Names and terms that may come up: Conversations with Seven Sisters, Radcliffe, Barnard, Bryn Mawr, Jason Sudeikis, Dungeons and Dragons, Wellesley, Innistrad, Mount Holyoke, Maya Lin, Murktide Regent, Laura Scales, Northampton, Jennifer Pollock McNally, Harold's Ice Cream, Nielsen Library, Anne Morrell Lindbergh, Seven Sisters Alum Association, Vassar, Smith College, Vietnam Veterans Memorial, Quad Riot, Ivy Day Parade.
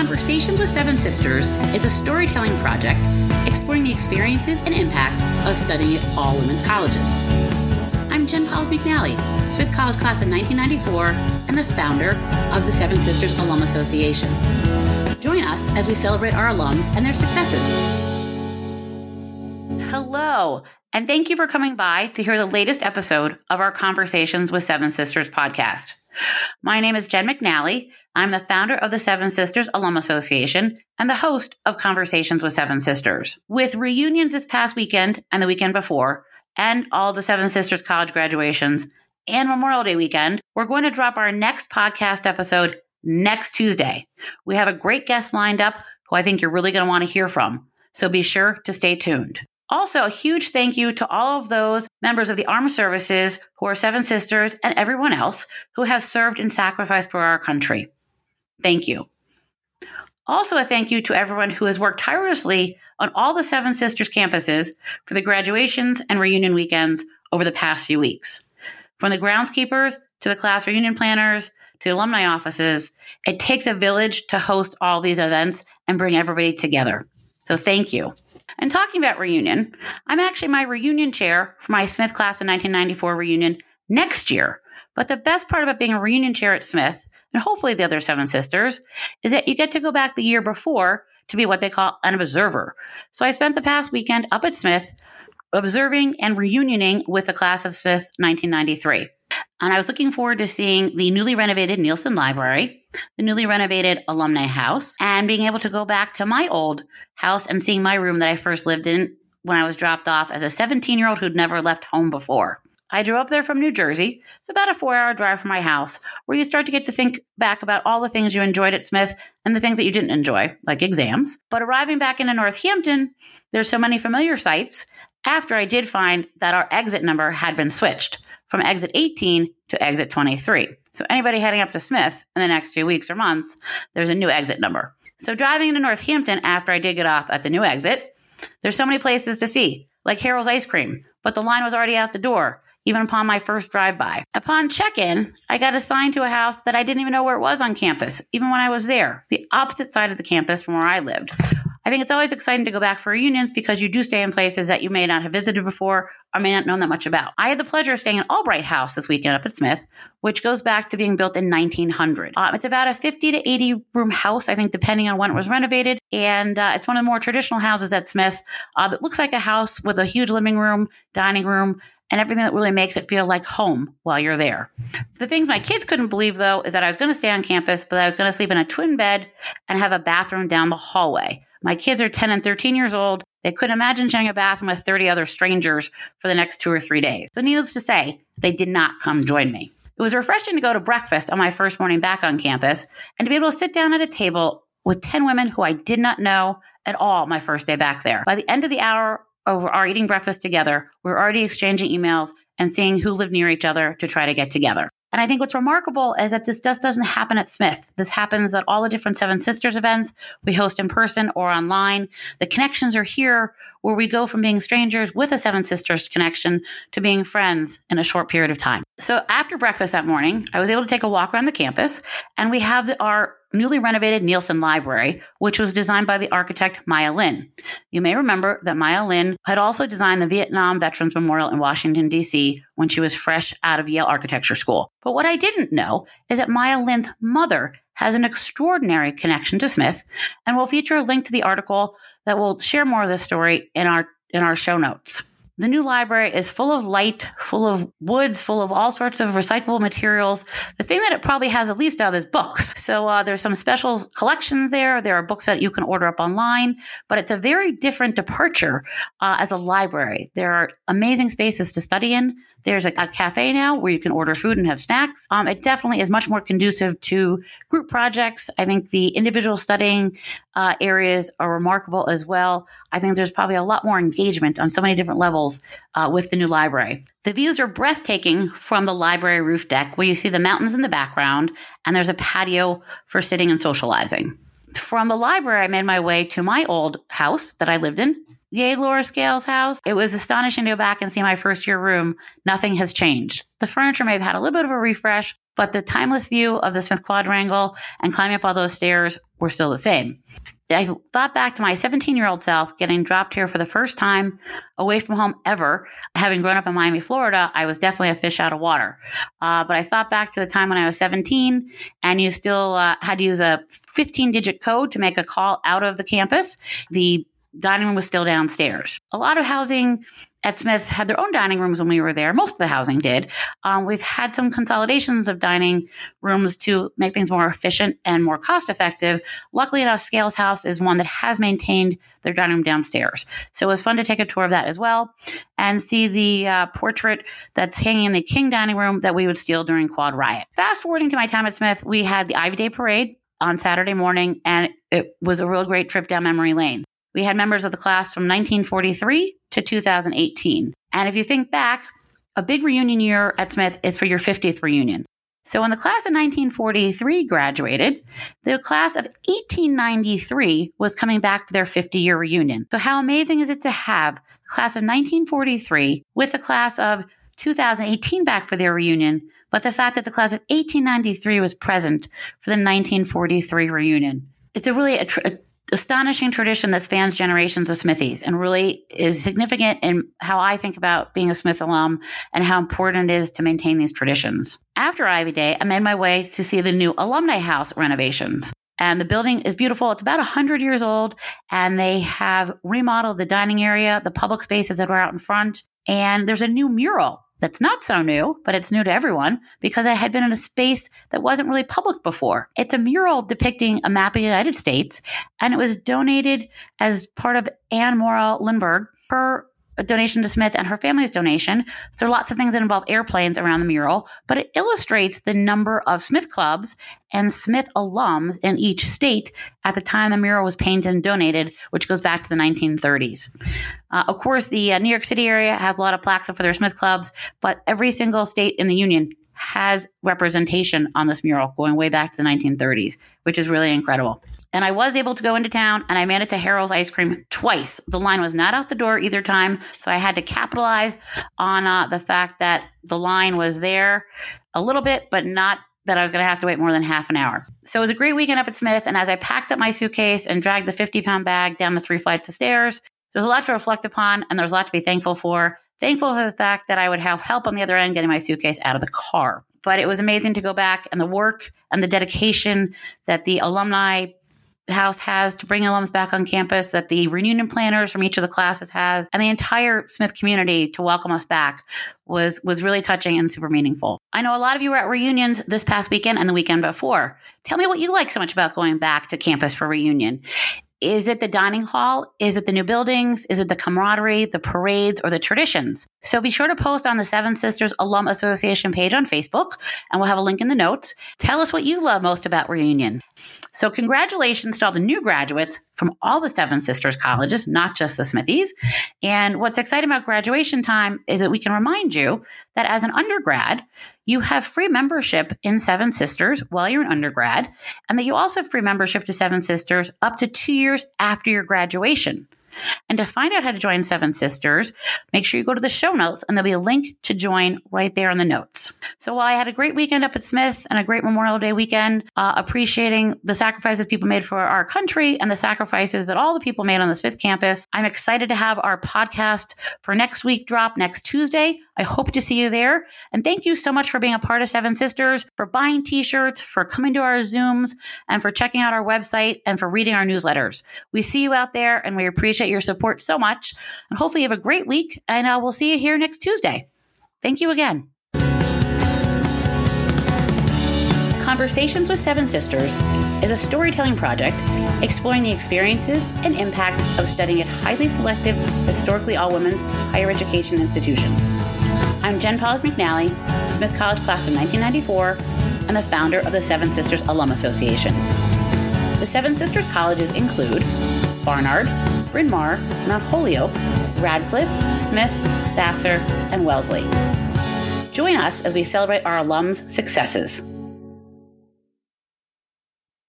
Conversations with Seven Sisters is a storytelling project exploring the experiences and impact of studying at all women's colleges. I'm Jen Pollock McNally, Smith College class of 1994 and the founder of the Seven Sisters Alum Association. Join us as we celebrate our alums and their successes. Hello, and thank you for coming by to hear the latest episode of our Conversations with Seven Sisters podcast. My name is Jen McNally. I'm the founder of the Seven Sisters Alum Association and the host of Conversations with Seven Sisters. With reunions this past weekend and the weekend before, and all the Seven Sisters college graduations and Memorial Day weekend, we're going to drop our next podcast episode next Tuesday. We have a great guest lined up who I think you're really going to want to hear from, so be sure to stay tuned. Also, a huge thank you to all of those members of the armed services who are Seven Sisters and everyone else who have served and sacrificed for our country. Thank you. Also, a thank you to everyone who has worked tirelessly on all the Seven Sisters campuses for the graduations and reunion weekends over the past few weeks. From the groundskeepers to the class reunion planners to alumni offices, it takes a village to host all these events and bring everybody together. So thank you. And talking about reunion, I'm actually my reunion chair for my Smith class of 1994 reunion next year. But the best part about being a reunion chair at Smith, and hopefully the other Seven Sisters, is that you get to go back the year before to be what they call an observer. So I spent the past weekend up at Smith observing and reunioning with the class of Smith 1993. And I was looking forward to seeing the newly renovated Nielsen Library, the newly renovated Alumni House, and being able to go back to my old house and seeing my room that I first lived in when I was dropped off as a 17-year-old who'd never left home before. I drove up there from New Jersey. It's about a 4-hour drive from my house, where you start to get to think back about all the things you enjoyed at Smith and the things that you didn't enjoy, like exams. But arriving back into Northampton, there's so many familiar sights after I did find that our exit number had been switched from exit 18 to exit 23. So anybody heading up to Smith in the next 2 weeks or months, there's a new exit number. So driving into Northampton after I did get off at the new exit, there's so many places to see, like Harold's Ice Cream, but the line was already out the door, even upon my first drive-by. Upon check-in, I got assigned to a house that I didn't even know where it was on campus, even when I was there. It's the opposite side of the campus from where I lived. I think it's always exciting to go back for reunions because you do stay in places that you may not have visited before or may not know that much about. I had the pleasure of staying at Albright House this weekend up at Smith, which goes back to being built in 1900. It's about a 50 to 80 room house, I think, depending on when it was renovated. And it's one of the more traditional houses at Smith that looks like a house with a huge living room, dining room, and everything that really makes it feel like home while you're there. The things my kids couldn't believe, though, is that I was going to stay on campus, but I was going to sleep in a twin bed and have a bathroom down the hallway. My kids are 10 and 13 years old. They couldn't imagine sharing a bathroom with 30 other strangers for the next 2 or 3 days. So needless to say, they did not come join me. It was refreshing to go to breakfast on my first morning back on campus and to be able to sit down at a table with 10 women who I did not know at all my first day back there. By the end of the hour over our eating breakfast together, we're already exchanging emails and seeing who lived near each other to try to get together. And I think what's remarkable is that this just doesn't happen at Smith. This happens at all the different Seven Sisters events we host in person or online. The connections are here where we go from being strangers with a Seven Sisters connection to being friends in a short period of time. So after breakfast that morning, I was able to take a walk around the campus, and we have our newly renovated Nielsen Library, which was designed by the architect Maya Lin. You may remember that Maya Lin had also designed the Vietnam Veterans Memorial in Washington, D.C. when she was fresh out of Yale Architecture School. But what I didn't know is that Maya Lin's mother has an extraordinary connection to Smith, and we'll feature a link to the article that will share more of this story in our show notes. The new library is full of light, full of woods, full of all sorts of recyclable materials. The thing that it probably has the least of is books. So there's some special collections there. There are books that you can order up online, but it's a very different departure as a library. There are amazing spaces to study in. There's a cafe now where you can order food and have snacks. It definitely is much more conducive to group projects. I think the individual studying areas are remarkable as well. I think there's probably a lot more engagement on so many different levels with the new library. The views are breathtaking from the library roof deck where you see the mountains in the background and there's a patio for sitting and socializing. From the library, I made my way to my old house that I lived in. Yay, Laura Scales' house. It was astonishing to go back and see my first year room. Nothing has changed. The furniture may have had a little bit of a refresh, but the timeless view of the Smith Quadrangle and climbing up all those stairs were still the same. I thought back to my 17-year-old self getting dropped here for the first time away from home ever. Having grown up in Miami, Florida, I was definitely a fish out of water. But I thought back to the time when I was 17 and you still had to use a 15-digit code to make a call out of the campus. The dining room was still downstairs. A lot of housing at Smith had their own dining rooms when we were there. Most of the housing did. We've had some consolidations of dining rooms to make things more efficient and more cost effective. Luckily enough, Scales House is one that has maintained their dining room downstairs. So it was fun to take a tour of that as well and see the portrait that's hanging in the King dining room that we would steal during Quad Riot. Fast forwarding to my time at Smith, we had the Ivy Day Parade on Saturday morning, and it was a real great trip down memory lane. We had members of the class from 1943 to 2018. And if you think back, a big reunion year at Smith is for your 50th reunion. So when the class of 1943 graduated, the class of 1893 was coming back to their 50-year reunion. So how amazing is it to have the class of 1943 with the class of 2018 back for their reunion, but the fact that the class of 1893 was present for the 1943 reunion. It's a really astonishing tradition that spans generations of Smithies and really is significant in how I think about being a Smith alum and how important it is to maintain these traditions. After Ivy Day, I made my way to see the new Alumni House renovations. And the building is beautiful. It's about 100 years old, and they have remodeled the dining area, the public spaces that were out in front, and there's a new mural that's not so new, but it's new to everyone because it had been in a space that wasn't really public before. It's a mural depicting a map of the United States, and it was donated as part of Anne Morrell Lindbergh, her donation to Smith and her family's donation. So there are lots of things that involve airplanes around the mural, but it illustrates the number of Smith clubs and Smith alums in each state at the time the mural was painted and donated, which goes back to the 1930s. Of course, the New York City area has a lot of plaques for their Smith clubs, but every single state in the union has representation on this mural going way back to the 1930s, which is really incredible. And I was able to go into town, and I made it to Harold's Ice Cream twice. The line was not out the door either time, so I had to capitalize on the fact that the line was there a little bit, but not that I was going to have to wait more than half an hour. So it was a great weekend up at Smith, and as I packed up my suitcase and dragged the 50-pound bag down the 3 flights of stairs, there's a lot to reflect upon, and there's a lot to be thankful for. Thankful for the fact that I would have help on the other end getting my suitcase out of the car. But it was amazing to go back, and the work and the dedication that the Alumni House has to bring alums back on campus, that the reunion planners from each of the classes has, and the entire Smith community to welcome us back was really touching and super meaningful. I know a lot of you were at reunions this past weekend and the weekend before. Tell me what you like so much about going back to campus for reunion. Is it the dining hall? Is it the new buildings? Is it the camaraderie, the parades, or the traditions? So be sure to post on the Seven Sisters Alum Association page on Facebook, and we'll have a link in the notes. Tell us what you love most about reunion. So congratulations to all the new graduates from all the Seven Sisters colleges, not just the Smithies. And what's exciting about graduation time is that we can remind you that as an undergrad, you have free membership in Seven Sisters while you're an undergrad, and that you also have free membership to Seven Sisters up to 2 years after your graduation. And to find out how to join Seven Sisters, make sure you go to the show notes, and there'll be a link to join right there in the notes. So while I had a great weekend up at Smith and a great Memorial Day weekend, appreciating the sacrifices people made for our country and the sacrifices that all the people made on the Smith campus, I'm excited to have our podcast for next week drop next Tuesday. I hope to see you there. And thank you so much for being a part of Seven Sisters, for buying t-shirts, for coming to our Zooms, and for checking out our website and for reading our newsletters. We see you out there, and we appreciate your support so much, and hopefully you have a great week, and we'll see you here next Tuesday. Thank you again. Conversations with Seven Sisters is a storytelling project exploring the experiences and impact of studying at highly selective, historically all-women's higher education institutions. I'm Jen Pollock McNally, Smith College class of 1994, and the founder of the Seven Sisters Alum Association. The Seven Sisters colleges include Barnard, Bryn Mawr, Mount Holyoke, Radcliffe, Smith, Vassar, and Wellesley. Join us as we celebrate our alums' successes.